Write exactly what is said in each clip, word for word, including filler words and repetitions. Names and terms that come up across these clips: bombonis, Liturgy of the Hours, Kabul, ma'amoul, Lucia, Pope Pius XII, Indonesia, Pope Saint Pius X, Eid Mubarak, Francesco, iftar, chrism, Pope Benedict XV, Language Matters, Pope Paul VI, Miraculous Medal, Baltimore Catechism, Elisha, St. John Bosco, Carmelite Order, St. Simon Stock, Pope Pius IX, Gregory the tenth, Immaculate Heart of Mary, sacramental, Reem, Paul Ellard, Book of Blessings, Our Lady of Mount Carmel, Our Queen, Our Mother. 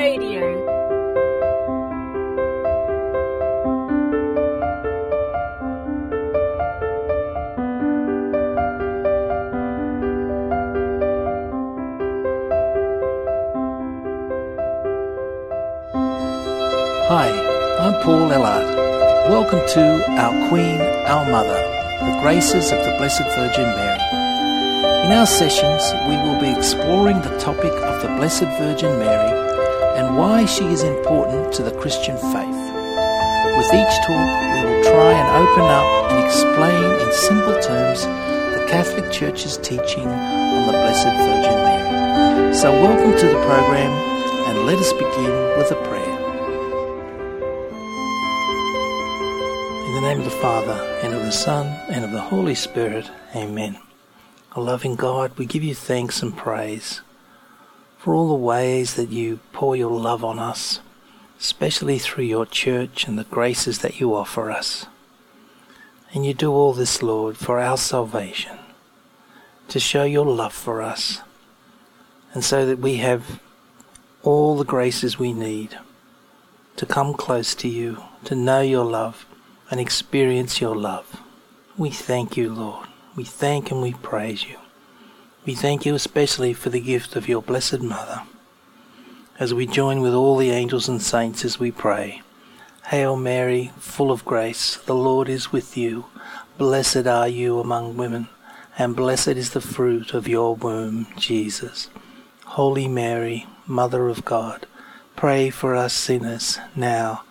Radio. Hi, I'm Paul Ellard. Welcome to Our Queen, Our Mother, the Graces of the Blessed Virgin Mary. In our sessions, we will be exploring the topic of the Blessed Virgin Mary and why she is important to the Christian faith. With each talk, we will try and open up and explain in simple terms the Catholic Church's teaching on the Blessed Virgin Mary. So welcome to the program, and let us begin with a prayer. In the name of the Father, and of the Son, and of the Holy Spirit. Amen. O loving God, we give you thanks and praise for all the ways that you pour your love on us, especially through your church and the graces that you offer us. And you do all this, Lord, for our salvation, to show your love for us, and so that we have all the graces we need to come close to you, to know your love, and experience your love. We thank you, Lord. We thank and we praise you. We thank you especially for the gift of your Blessed Mother. As we join with all the angels and saints as we pray, Hail Mary, full of grace, the Lord is with you. Blessed are you among women, and blessed is the fruit of your womb, Jesus. Holy Mary, Mother of God, pray for us sinners now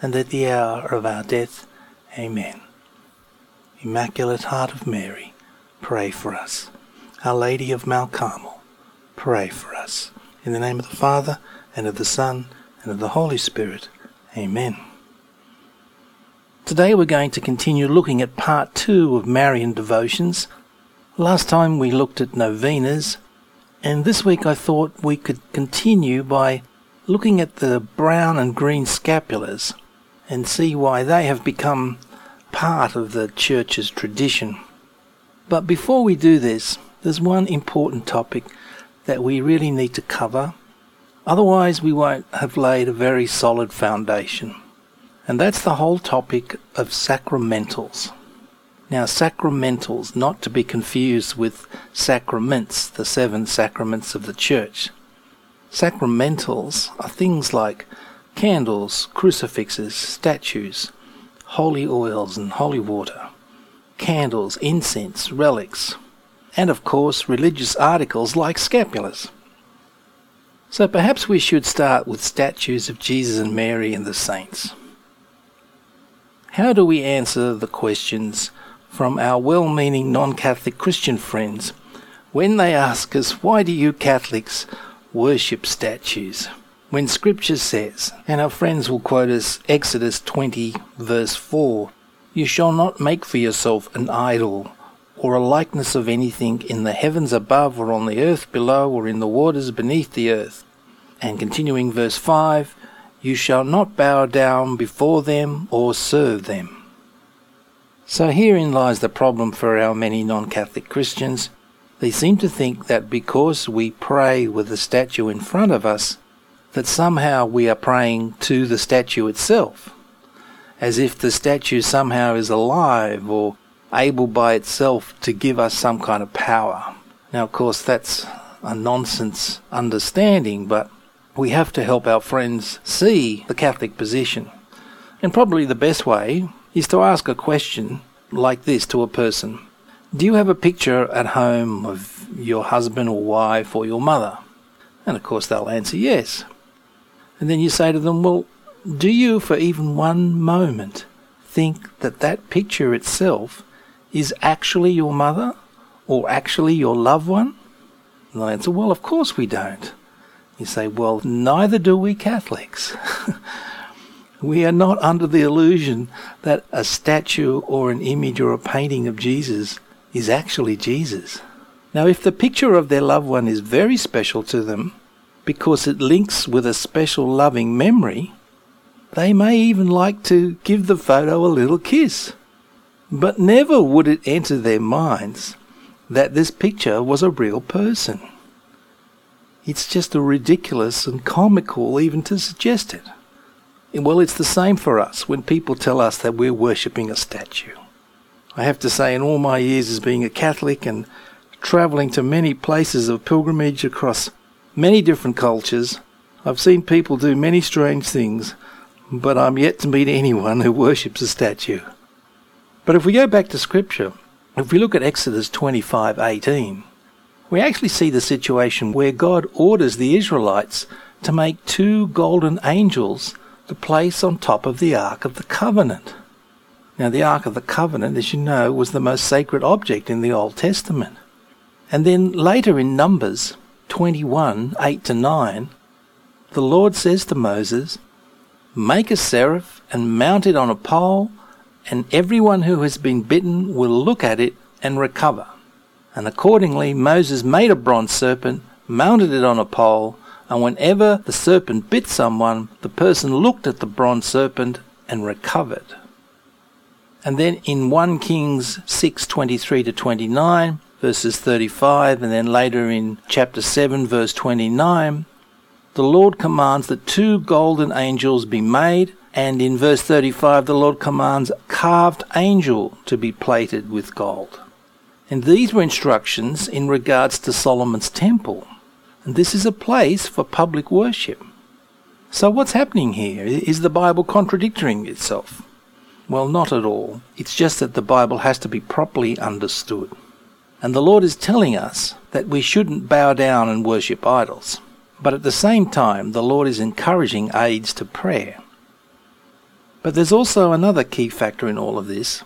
and at the hour of our death. Amen. Immaculate Heart of Mary, pray for us. Our Lady of Mount Carmel, pray for us. In the name of the Father, and of the Son, and of the Holy Spirit. Amen. Today we're going to continue looking at part two of Marian devotions. Last time we looked at novenas, and this week I thought we could continue by looking at the brown and green scapulars and see why they have become part of the Church's tradition. But before we do this, there's one important topic that we really need to cover, otherwise we won't have laid a very solid foundation, and that's the whole topic of sacramentals. Now, sacramentals, not to be confused with sacraments, the seven sacraments of the Church. Sacramentals are things like candles, crucifixes, statues, holy oils and holy water, candles, incense, relics, and of course religious articles like scapulars. So perhaps we should start with statues of Jesus and Mary and the saints. How do we answer the questions from our well-meaning non-Catholic Christian friends when they ask us, why do you Catholics worship statues? When Scripture says, and our friends will quote us Exodus twenty, verse four, you shall not make for yourself an idol or a likeness of anything in the heavens above or on the earth below or in the waters beneath the earth. And continuing verse five, you shall not bow down before them or serve them. So herein lies the problem for our many non-Catholic Christians. They seem to think that because we pray with a statue in front of us, that somehow we are praying to the statue itself, as if the statue somehow is alive or able by itself to give us some kind of power. Now, of course, that's a nonsense understanding, but we have to help our friends see the Catholic position. And probably the best way is to ask a question like this to a person. Do you have a picture at home of your husband or wife or your mother? And of course they'll answer yes. And then you say to them, well, do you for even one moment think that that picture itself is actually your mother or actually your loved one? And they'll answer, well, of course we don't. You say, well, neither do we Catholics. We are not under the illusion that a statue or an image or a painting of Jesus is actually Jesus. Now, if the picture of their loved one is very special to them because it links with a special loving memory, they may even like to give the photo a little kiss. But never would it enter their minds that this picture was a real person. It's just ridiculous and comical even to suggest it. And well, it's the same for us when people tell us that we're worshipping a statue. I have to say, in all my years as being a Catholic and travelling to many places of pilgrimage across many different cultures, I've seen people do many strange things, but I'm yet to meet anyone who worships a statue. But if we go back to Scripture, if we look at Exodus twenty-five eighteen, we actually see the situation where God orders the Israelites to make two golden angels to place on top of the Ark of the Covenant. Now, the Ark of the Covenant, as you know, was the most sacred object in the Old Testament. And then later in Numbers twenty-one, eight to nine, the Lord says to Moses, "Make a seraph and mount it on a pole, and everyone who has been bitten will look at it and recover." And accordingly, Moses made a bronze serpent, mounted it on a pole, and whenever the serpent bit someone, the person looked at the bronze serpent and recovered. And then in First Kings six, twenty-three to twenty-nine, verses thirty-five, and then later in chapter seven, verse twenty-nine, the Lord commands that two golden angels be made, and in verse thirty-five, the Lord commands a carved angel to be plated with gold. And these were instructions in regards to Solomon's temple. And this is a place for public worship. So what's happening here? Is the Bible contradicting itself? Well, not at all. It's just that the Bible has to be properly understood. And the Lord is telling us that we shouldn't bow down and worship idols. But at the same time, the Lord is encouraging aids to prayer. But there's also another key factor in all of this.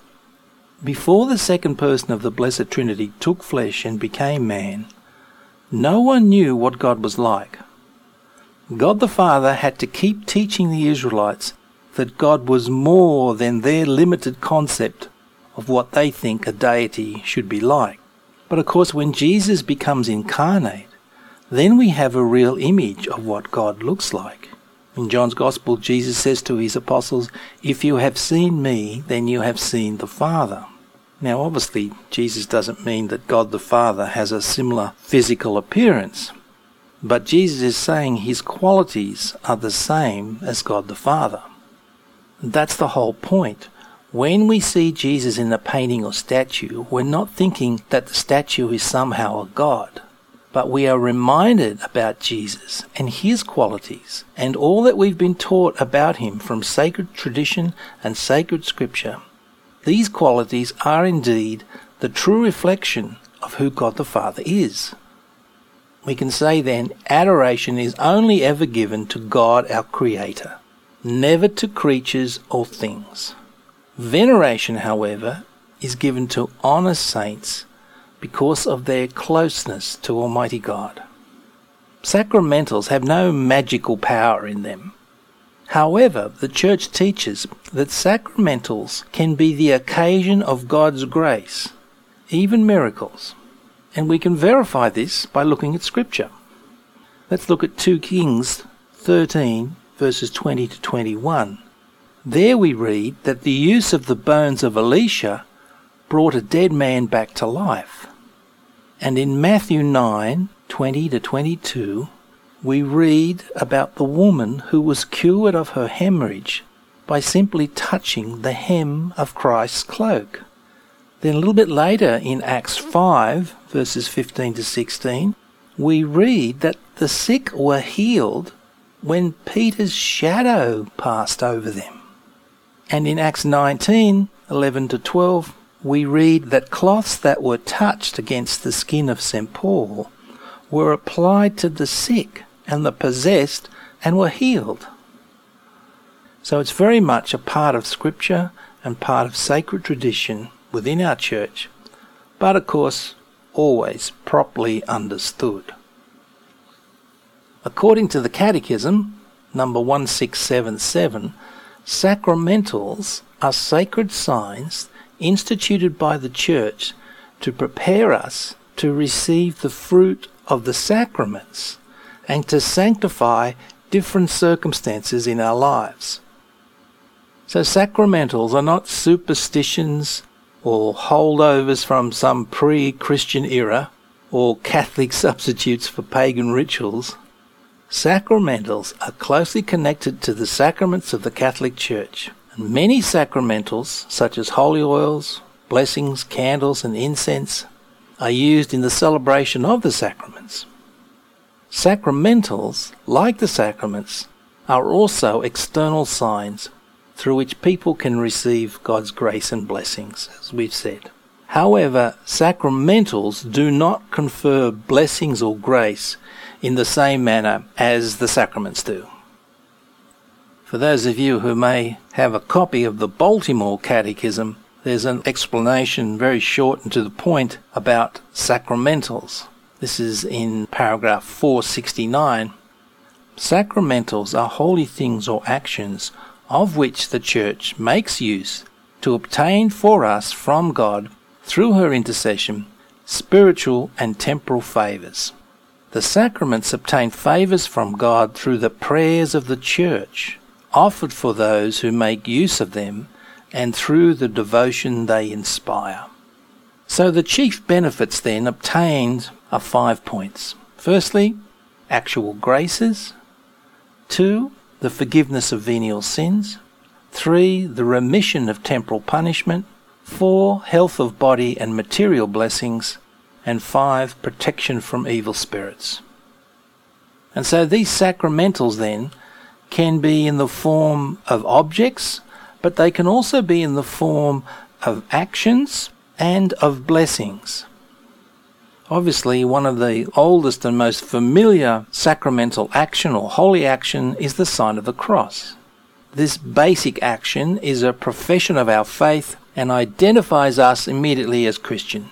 Before the second person of the Blessed Trinity took flesh and became man, no one knew what God was like. God the Father had to keep teaching the Israelites that God was more than their limited concept of what they think a deity should be like. But of course, when Jesus becomes incarnate, then we have a real image of what God looks like. In John's Gospel, Jesus says to his apostles, "If you have seen me, then you have seen the Father." Now, obviously, Jesus doesn't mean that God the Father has a similar physical appearance, but Jesus is saying his qualities are the same as God the Father. That's the whole point. When we see Jesus in a painting or statue, we're not thinking that the statue is somehow a god, but we are reminded about Jesus and his qualities and all that we've been taught about him from sacred tradition and sacred scripture. These qualities are indeed the true reflection of who God the Father is. We can say then, adoration is only ever given to God our Creator, never to creatures or things. Veneration, however, is given to honest saints because of their closeness to Almighty God. Sacramentals have no magical power in them. However, the Church teaches that sacramentals can be the occasion of God's grace, even miracles. And we can verify this by looking at Scripture. Let's look at Second Kings thirteen, verses twenty to twenty-one. There we read that the use of the bones of Elisha brought a dead man back to life. And in Matthew nine, twenty to twenty-two, we read about the woman who was cured of her hemorrhage by simply touching the hem of Christ's cloak. Then a little bit later in Acts five, verses fifteen to sixteen, we read that the sick were healed when Peter's shadow passed over them. And in Acts nineteen, eleven to twelve, we read that cloths that were touched against the skin of Saint Paul were applied to the sick and the possessed and were healed. So it's very much a part of Scripture and part of sacred tradition within our Church, but of course always properly understood. According to the Catechism, number one six seven seven, sacramentals are sacred signs instituted by the Church to prepare us to receive the fruit of the sacraments and to sanctify different circumstances in our lives. So sacramentals are not superstitions or holdovers from some pre-Christian era or Catholic substitutes for pagan rituals. Sacramentals are closely connected to the sacraments of the Catholic Church, and many sacramentals, such as holy oils, blessings, candles, and incense, are used in the celebration of the sacraments. Sacramentals, like the sacraments, are also external signs through which people can receive God's grace and blessings, as we've said. However, sacramentals do not confer blessings or grace in the same manner as the sacraments do. For those of you who may have a copy of the Baltimore Catechism, there's an explanation, very short and to the point, about sacramentals. This is in paragraph four sixty-nine. Sacramentals are holy things or actions of which the Church makes use to obtain for us from God, through her intercession, spiritual and temporal favours. The sacraments obtain favours from God through the prayers of the Church, offered for those who make use of them, and through the devotion they inspire. So the chief benefits then obtained are five points. Firstly, actual graces. Two, the forgiveness of venial sins. Three, the remission of temporal punishment. Four, health of body and material blessings. And five, protection from evil spirits. And so these sacramentals then can be in the form of objects, but they can also be in the form of actions and of blessings. Obviously, one of the oldest and most familiar sacramental action or holy action is the sign of the cross. This basic action is a profession of our faith and identifies us immediately as Christian.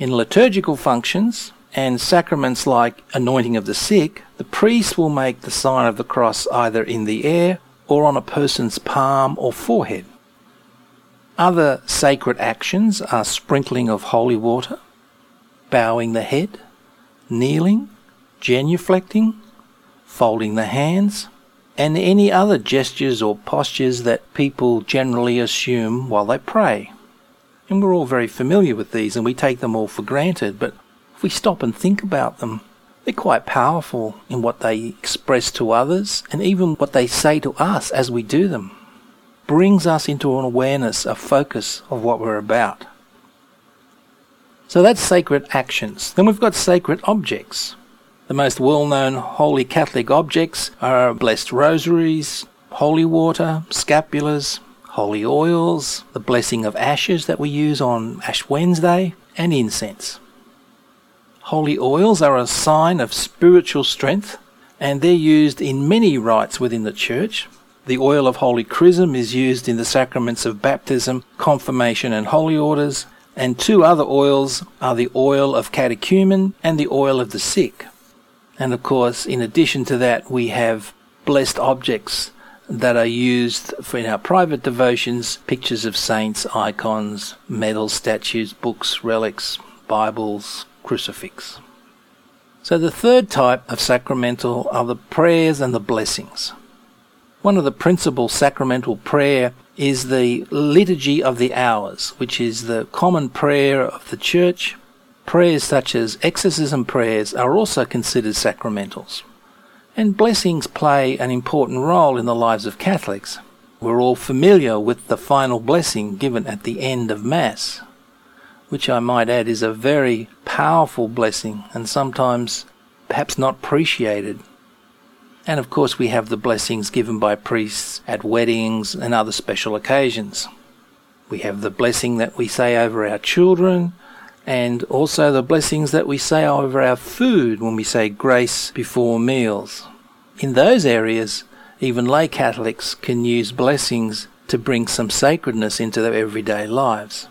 In liturgical functions and sacraments like anointing of the sick, the priest will make the sign of the cross either in the air or on a person's palm or forehead. Other sacred actions are sprinkling of holy water, bowing the head, kneeling, genuflecting, folding the hands, and any other gestures or postures that people generally assume while they pray. And we're all very familiar with these and we take them all for granted, but if we stop and think about them, they're quite powerful in what they express to others and even what they say to us as we do them. Brings us into an awareness, a focus of what we're about. So that's sacred actions. Then we've got sacred objects. The most well-known holy Catholic objects are blessed rosaries, holy water, scapulars, holy oils, the blessing of ashes that we use on Ash Wednesday, and incense. Holy oils are a sign of spiritual strength, and they're used in many rites within the Church. The oil of holy chrism is used in the sacraments of baptism, confirmation and holy orders, and two other oils are the oil of catechumen and the oil of the sick. And of course, in addition to that, we have blessed objects that are used for in our private devotions, pictures of saints, icons, medals, statues, books, relics, Bibles, crucifix. So the third type of sacramental are the prayers and the blessings. One of the principal sacramental prayer is the Liturgy of the Hours, which is the common prayer of the Church. Prayers such as exorcism prayers are also considered sacramentals. And blessings play an important role in the lives of Catholics. We're all familiar with the final blessing given at the end of Mass, which I might add is a very powerful blessing and sometimes perhaps not appreciated. And of course we have the blessings given by priests at weddings and other special occasions. We have the blessing that we say over our children and also the blessings that we say over our food when we say grace before meals. In those areas, even lay Catholics can use blessings to bring some sacredness into their everyday lives.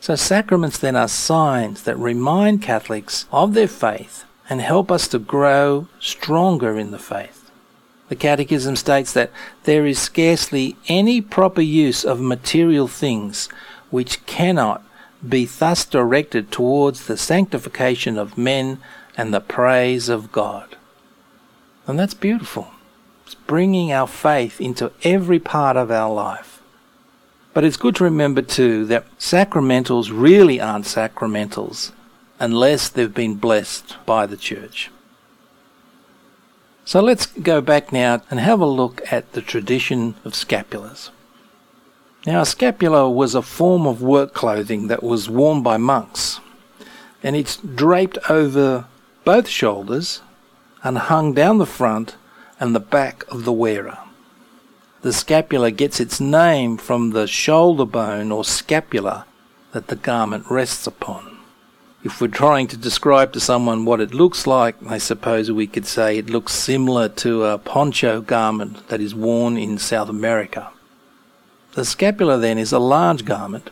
So sacraments then are signs that remind Catholics of their faith and help us to grow stronger in the faith. The Catechism states that there is scarcely any proper use of material things which cannot be thus directed towards the sanctification of men and the praise of God. And that's beautiful. It's bringing our faith into every part of our life. But it's good to remember too that sacramentals really aren't sacramentals unless they've been blessed by the Church. So let's go back now and have a look at the tradition of scapulars. Now, a scapula was a form of work clothing that was worn by monks, and it's draped over both shoulders and hung down the front and the back of the wearer. The scapula gets its name from the shoulder bone or scapula that the garment rests upon. If we're trying to describe to someone what it looks like, I suppose we could say it looks similar to a poncho garment that is worn in South America. The scapula then is a large garment,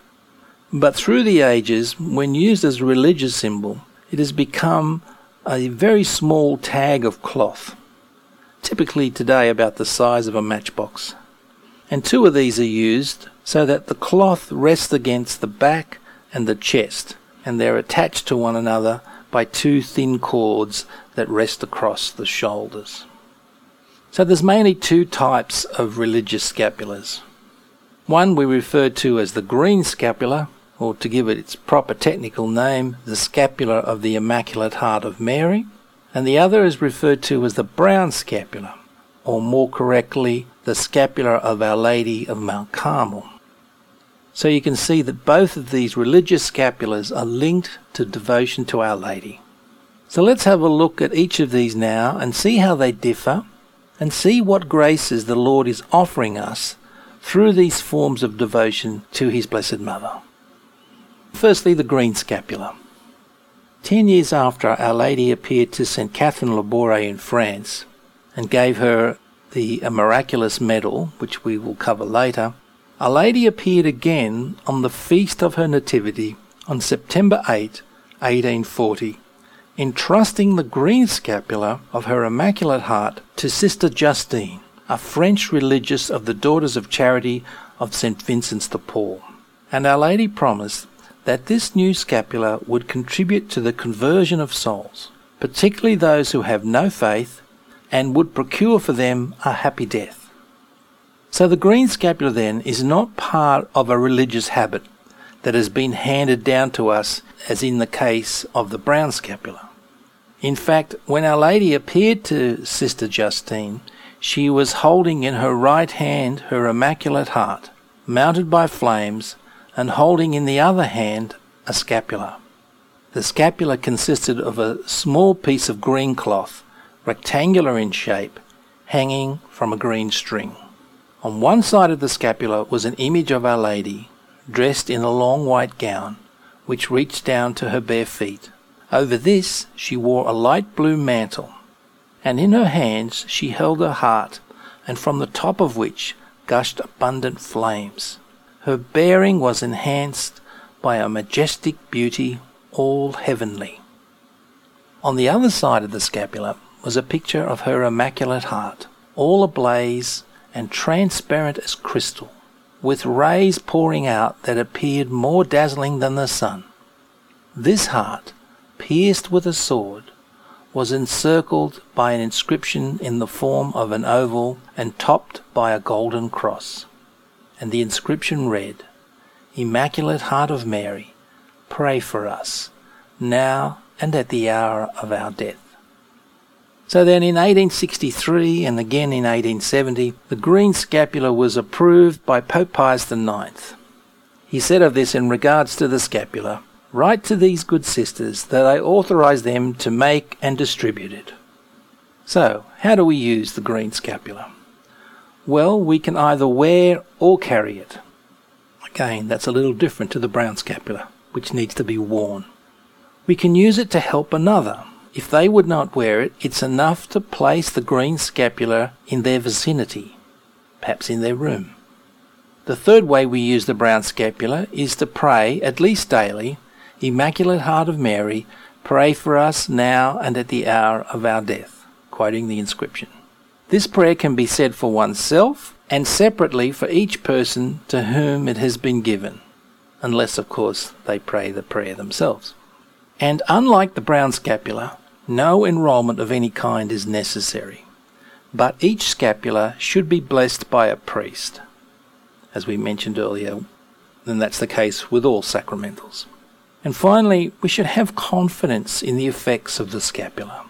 but through the ages, when used as a religious symbol, it has become a very small tag of cloth, typically today about the size of a matchbox. And two of these are used so that the cloth rests against the back and the chest, and they're attached to one another by two thin cords that rest across the shoulders. So there's mainly two types of religious scapulars. One we refer to as the green scapula, or to give it its proper technical name, the scapula of the Immaculate Heart of Mary, and the other is referred to as the brown scapula, or more correctly, the scapula of Our Lady of Mount Carmel. So you can see that both of these religious scapulas are linked to devotion to Our Lady. So let's have a look at each of these now and see how they differ, and see what graces the Lord is offering us through these forms of devotion to His Blessed Mother. Firstly, the green scapula. Ten years after Our Lady appeared to Saint Catherine Labore in France and gave her the Miraculous Medal, which we will cover later, Our Lady appeared again on the feast of her Nativity on September eighth, eighteen forty, entrusting the green scapula of her Immaculate Heart to Sister Justine, a French religious of the Daughters of Charity of St Vincent de Paul. And Our Lady promised that this new scapula would contribute to the conversion of souls, particularly those who have no faith, and would procure for them a happy death. So the green scapula then is not part of a religious habit that has been handed down to us, as in the case of the brown scapula. In fact, when Our Lady appeared to Sister Justine, she was holding in her right hand her Immaculate Heart, mounted by flames, and holding in the other hand a scapula. The scapula consisted of a small piece of green cloth, rectangular in shape, hanging from a green string. On one side of the scapula was an image of Our Lady, dressed in a long white gown, which reached down to her bare feet. Over this she wore a light blue mantle, and in her hands she held her heart, and from the top of which gushed abundant flames. Her bearing was enhanced by a majestic beauty, all heavenly. On the other side of the scapula was a picture of her Immaculate Heart, all ablaze and transparent as crystal, with rays pouring out that appeared more dazzling than the sun. This heart, pierced with a sword, was encircled by an inscription in the form of an oval and topped by a golden cross. And the inscription read, "Immaculate Heart of Mary, pray for us, now and at the hour of our death." So then in eighteen sixty-three and again in eighteen seventy, the green scapula was approved by Pope Pius the ninth. He said of this in regards to the scapula, "Write to these good sisters that I authorize them to make and distribute it." So, how do we use the green scapula? Well, we can either wear or carry it. Again, that's a little different to the brown scapula, which needs to be worn. We can use it to help another. If they would not wear it, it's enough to place the green scapula in their vicinity, perhaps in their room. The third way we use the brown scapula is to pray, at least daily, "Immaculate Heart of Mary, pray for us now and at the hour of our death," quoting the inscription. This prayer can be said for oneself and separately for each person to whom it has been given, unless, of course, they pray the prayer themselves. And unlike the brown scapula, no enrollment of any kind is necessary, but each scapula should be blessed by a priest, as we mentioned earlier, and that's the case with all sacramentals. And finally, we should have confidence in the effects of the scapula.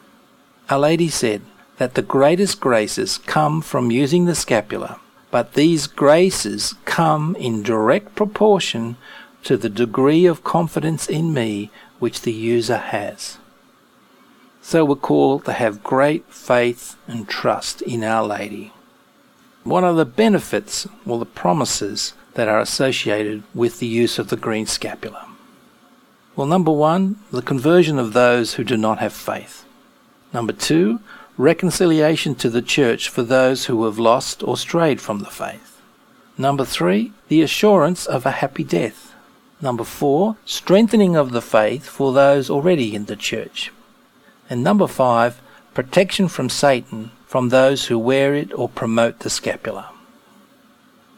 Our Lady said that the greatest graces come from using the scapula, but these graces come in direct proportion to the degree of confidence in me which the user has. So we're called to have great faith and trust in Our Lady. What are the benefits or the promises that are associated with the use of the green scapula? Well, number one, the conversion of those who do not have faith. Number two, reconciliation to the Church for those who have lost or strayed from the faith. Number three, the assurance of a happy death. Number four, strengthening of the faith for those already in the Church. And number five, protection from Satan from those who wear it or promote the scapula.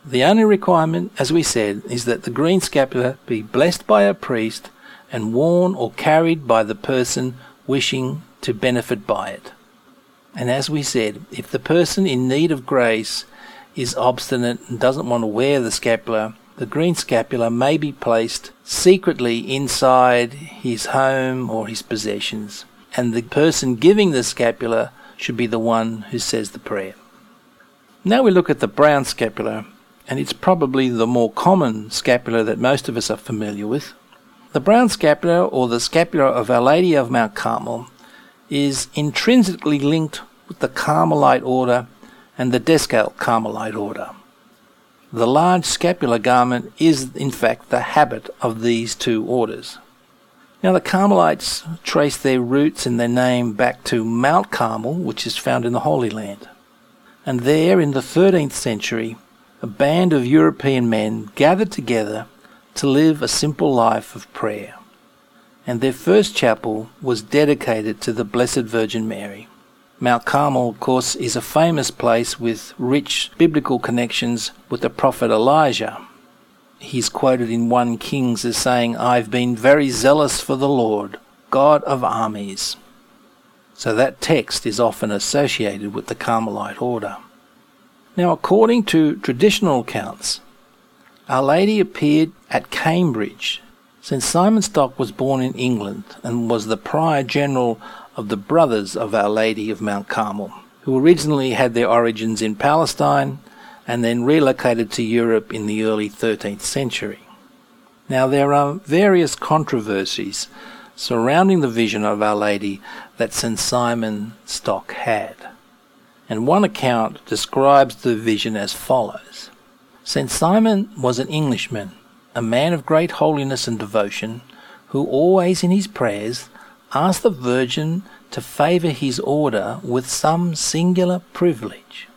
The only requirement, as we said, is that the green scapula be blessed by a priest and worn or carried by the person wishing to benefit by it. And as we said, if the person in need of grace is obstinate and doesn't want to wear the scapula, the green scapula may be placed secretly inside his home or his possessions, and the person giving the scapula should be the one who says the prayer. Now we look at the brown scapula, and it's probably the more common scapula that most of us are familiar with. The brown scapula, or the scapula of Our Lady of Mount Carmel, is intrinsically linked with the Carmelite Order and the Descalced Carmelite Order. The large scapular garment is, in fact, the habit of these two orders. Now, the Carmelites trace their roots in their name back to Mount Carmel, which is found in the Holy Land. And there, in the thirteenth century, a band of European men gathered together to live a simple life of prayer, and their first chapel was dedicated to the Blessed Virgin Mary. Mount Carmel, of course, is a famous place with rich biblical connections with the prophet Elijah. He's quoted in First Kings as saying, "I've been very zealous for the Lord, God of armies." So that text is often associated with the Carmelite Order. Now, according to traditional accounts, Our Lady appeared at Cambridge. Saint Simon Stock was born in England and was the Prior General of the Brothers of Our Lady of Mount Carmel, who originally had their origins in Palestine and then relocated to Europe in the early thirteenth century. Now, there are various controversies surrounding the vision of Our Lady that Saint Simon Stock had, and one account describes the vision as follows. Saint Simon was an Englishman, a man of great holiness and devotion, who always in his prayers asked the Virgin to favour his order with some singular privilege.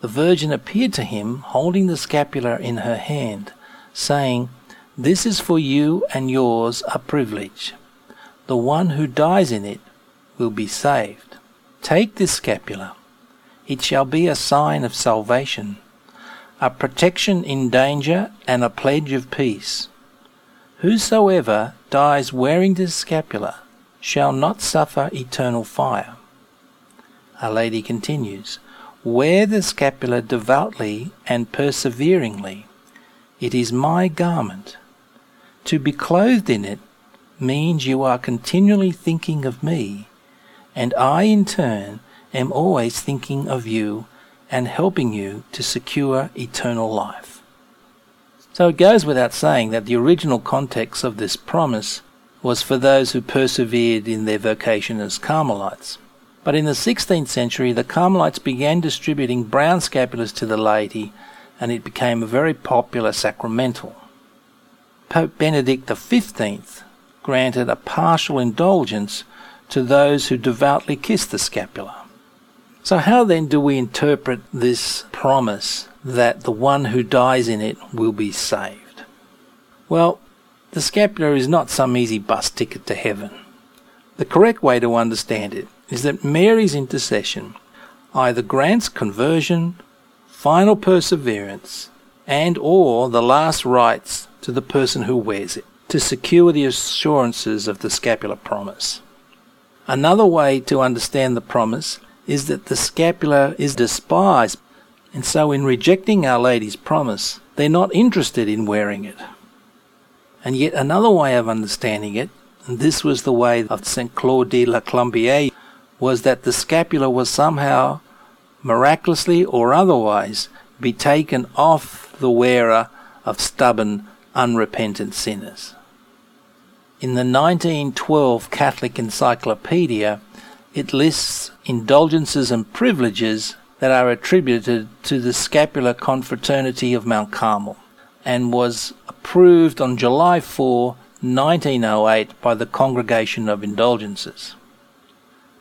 The Virgin appeared to him holding the scapular in her hand, saying, "This is for you and yours a privilege. The one who dies in it will be saved. Take this scapular. It shall be a sign of salvation, a protection in danger, and a pledge of peace. Whosoever dies wearing this scapula shall not suffer eternal fire." Our Lady continues, "Wear the scapula devoutly and perseveringly. It is my garment. To be clothed in it means you are continually thinking of me, and I in turn am always thinking of you and helping you to secure eternal life." So it goes without saying that the original context of this promise was for those who persevered in their vocation as Carmelites. But in the sixteenth century, the Carmelites began distributing brown scapulars to the laity, and it became a very popular sacramental. Pope Benedict the fifteenth granted a partial indulgence to those who devoutly kissed the scapula. So how then do we interpret this promise that the one who dies in it will be saved? Well, the scapular is not some easy bus ticket to heaven. The correct way to understand it is that Mary's intercession either grants conversion, final perseverance, and or the last rites to the person who wears it, to secure the assurances of the scapular promise. Another way to understand the promise is that the scapula is despised, and so in rejecting Our Lady's promise, they're not interested in wearing it. And yet another way of understanding it, and this was the way of Saint Claude de la Colombiere, was that the scapula was somehow, miraculously or otherwise, be taken off the wearer of stubborn, unrepentant sinners. In the nineteen twelve Catholic Encyclopedia, it lists indulgences and privileges that are attributed to the Scapular Confraternity of Mount Carmel, and was approved on July fourth, nineteen oh eight by the Congregation of Indulgences.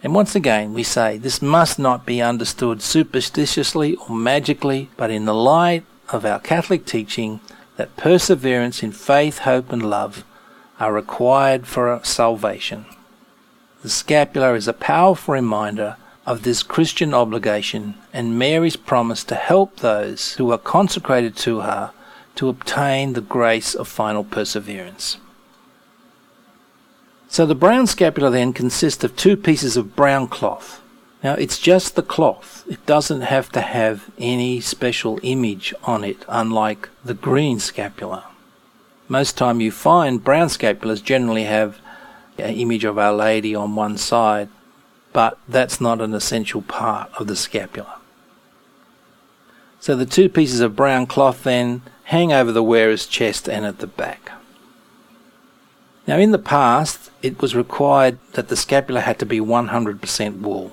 And once again we say this must not be understood superstitiously or magically, but in the light of our Catholic teaching that perseverance in faith, hope and love are required for salvation. The scapula is a powerful reminder of this Christian obligation and Mary's promise to help those who are consecrated to her to obtain the grace of final perseverance. So the brown scapula then consists of two pieces of brown cloth. Now it's just the cloth. It doesn't have to have any special image on it, unlike the green scapula. Most time you find brown scapulas generally have an image of Our Lady on one side, but that's not an essential part of the scapula. So the two pieces of brown cloth then hang over the wearer's chest and at the back. Now in the past, it was required that the scapula had to be one hundred percent wool,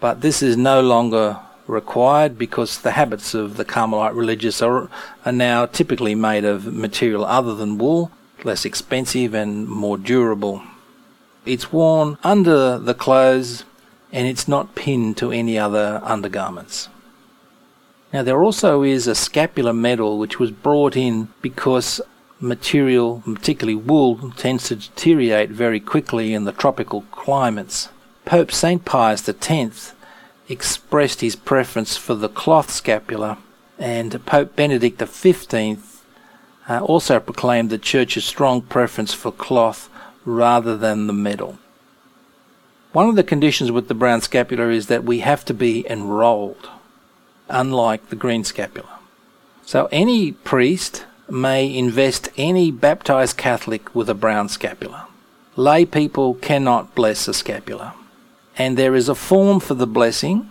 but this is no longer required because the habits of the Carmelite religious are, are now typically made of material other than wool, less expensive and more durable. It's worn under the clothes and it's not pinned to any other undergarments. Now there also is a scapular medal which was brought in because material, particularly wool, tends to deteriorate very quickly in the tropical climates. Pope Saint Pius the tenth expressed his preference for the cloth scapula, and Pope Benedict the fifteenth uh, also proclaimed the Church's strong preference for cloth rather than the medal. One of the conditions with the brown scapula is that we have to be enrolled, unlike the green scapula. So any priest may invest any baptized Catholic with a brown scapula. Lay people cannot bless a scapula. And there is a form for the blessing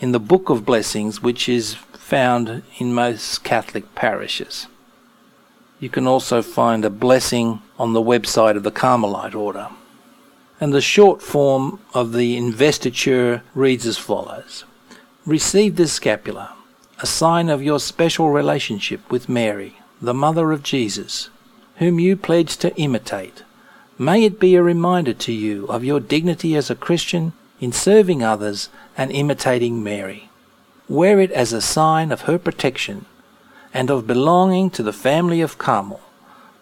in the Book of Blessings, which is found in most Catholic parishes. You can also find a blessing on the website of the Carmelite Order. And the short form of the investiture reads as follows: Receive this scapula, a sign of your special relationship with Mary, the mother of Jesus, whom you pledge to imitate. May it be a reminder to you of your dignity as a Christian in serving others and imitating Mary. Wear it as a sign of her protection and of belonging to the family of Carmel,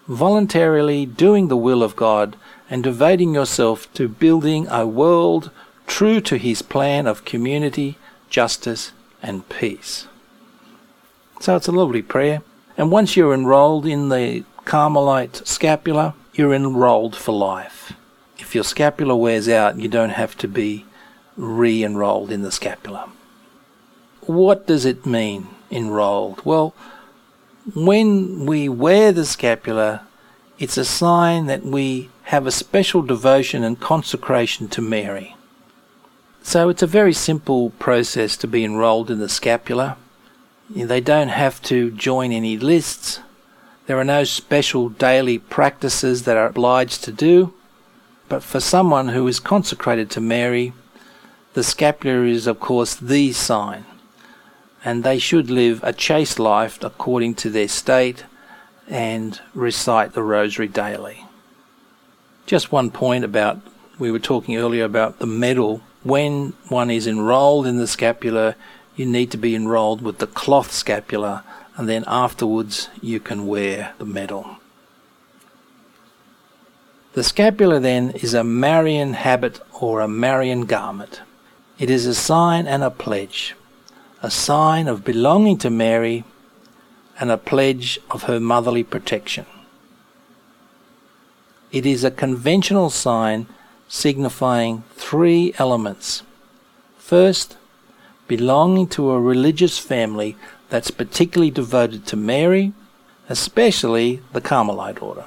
voluntarily doing the will of God and devoting yourself to building a world true to his plan of community, justice and peace. So it's a lovely prayer. And once you're enrolled in the Carmelite scapula, you're enrolled for life. If your scapula wears out, you don't have to be re-enrolled in the scapula. What does it mean, enrolled? Well, when we wear the scapula, it's a sign that we have a special devotion and consecration to Mary. So it's a very simple process to be enrolled in the scapula. They don't have to join any lists. There are no special daily practices that are obliged to do. But for someone who is consecrated to Mary, the scapular is, of course, the sign. And they should live a chaste life according to their state and recite the rosary daily. Just one point about, we were talking earlier about the medal. When one is enrolled in the scapula, you need to be enrolled with the cloth scapula, and then afterwards you can wear the medal. The scapula then is a Marian habit or a Marian garment. It is a sign and a pledge, a sign of belonging to Mary and a pledge of her motherly protection. It is a conventional sign signifying three elements. First, belonging to a religious family that's particularly devoted to Mary, especially the Carmelite order.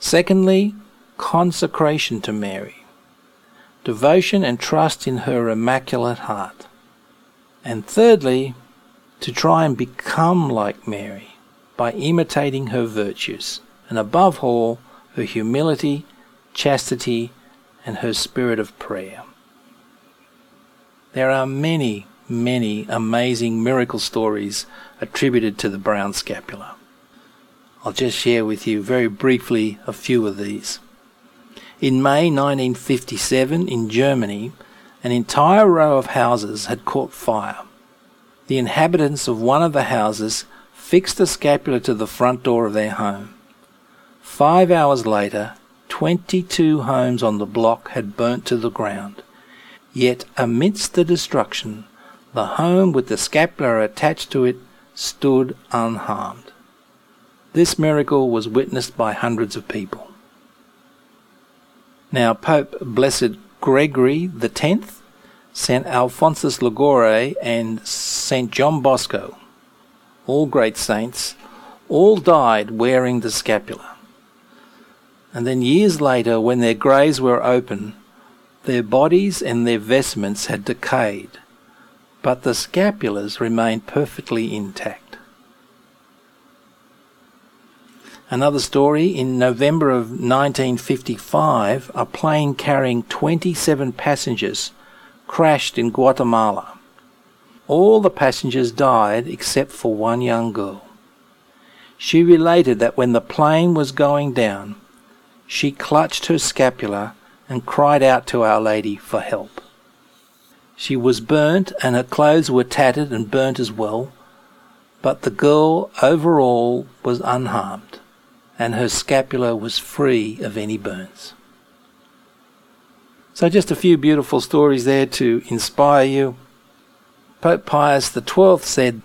Secondly, consecration to Mary. devotion and trust in her Immaculate Heart. And thirdly, to try and become like Mary by imitating her virtues, and above all, her humility, chastity, and her spirit of prayer. There are many, many amazing miracle stories attributed to the brown scapular. I'll just share with you very briefly a few of these. In May nineteen fifty-seven in Germany, an entire row of houses had caught fire. The inhabitants of one of the houses fixed the scapular to the front door of their home. Five hours later, twenty-two homes on the block had burnt to the ground. Yet amidst the destruction, the home with the scapular attached to it stood unharmed. This miracle was witnessed by hundreds of people. Now, Pope Blessed Gregory the tenth, Saint Alphonsus Liguori, and Saint John Bosco, all great saints, all died wearing the scapular. And then years later, when their graves were open, their bodies and their vestments had decayed, but the scapulars remained perfectly intact. Another story, in November of nineteen fifty-five, a plane carrying twenty-seven passengers crashed in Guatemala. All the passengers died except for one young girl. She related that when the plane was going down, she clutched her scapular and cried out to Our Lady for help. She was burnt and her clothes were tattered and burnt as well, but the girl overall was unharmed and her scapula was free of any burns. So just a few beautiful stories there to inspire you. Pope Pius the twelfth said,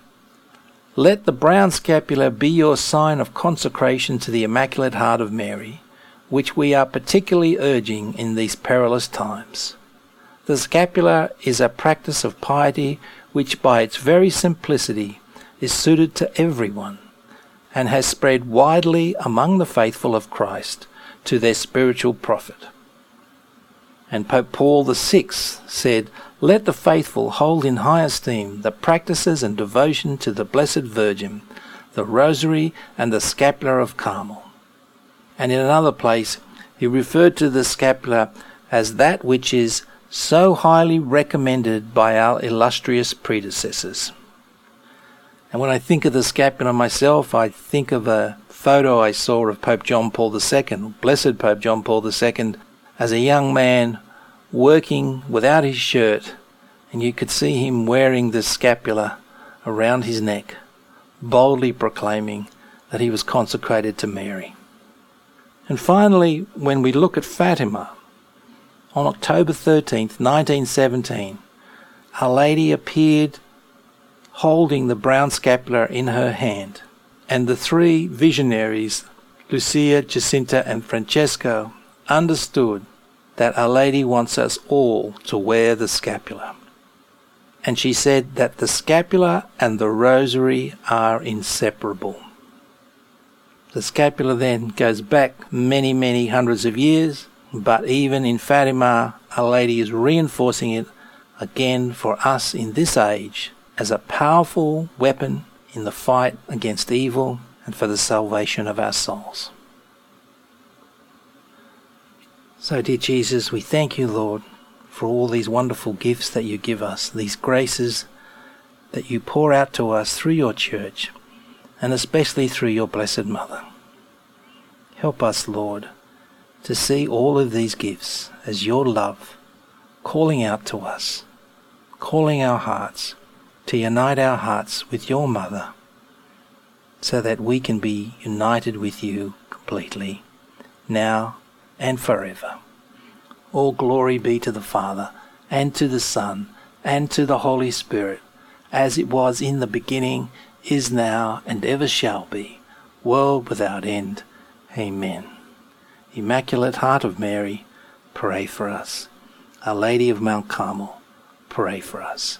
"Let the brown scapula be your sign of consecration to the Immaculate Heart of Mary, which we are particularly urging in these perilous times. The scapular is a practice of piety which by its very simplicity is suited to everyone and has spread widely among the faithful of Christ to their spiritual profit." And Pope Paul the sixth said, "Let the faithful hold in high esteem the practices and devotion to the Blessed Virgin, the Rosary and the Scapular of Carmel." And in another place, he referred to the scapular as that which is so highly recommended by our illustrious predecessors. And when I think of the scapular myself, I think of a photo I saw of Pope John Paul the second, Blessed Pope John Paul the second, as a young man working without his shirt, and you could see him wearing this scapular around his neck, boldly proclaiming that he was consecrated to Mary. And finally, when we look at Fatima, on October thirteenth, nineteen seventeen, Our Lady appeared holding the brown scapular in her hand, and the three visionaries, Lucia, Jacinta, and Francesco, understood that Our Lady wants us all to wear the scapular. And she said that the scapular and the rosary are inseparable. The scapular then goes back many, many hundreds of years, but even in Fatima, Our Lady is reinforcing it again for us in this age as a powerful weapon in the fight against evil and for the salvation of our souls. So, dear Jesus, we thank you, Lord, for all these wonderful gifts that you give us, these graces that you pour out to us through your church, and especially through your Blessed Mother. Help us, Lord, to see all of these gifts as your love, calling out to us, calling our hearts, to unite our hearts with your Mother, so that we can be united with you completely, now and forever. All glory be to the Father, and to the Son, and to the Holy Spirit, as it was in the beginning, is now, and ever shall be, world without end. Amen. Immaculate Heart of Mary, pray for us. Our Lady of Mount Carmel, pray for us.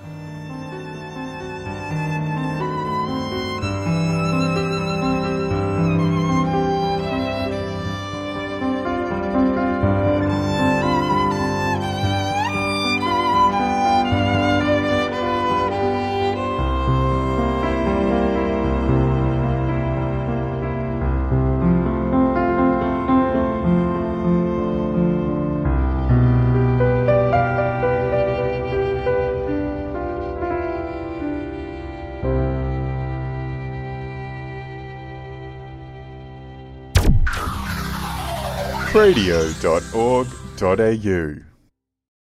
catholic radio dot org dot a u.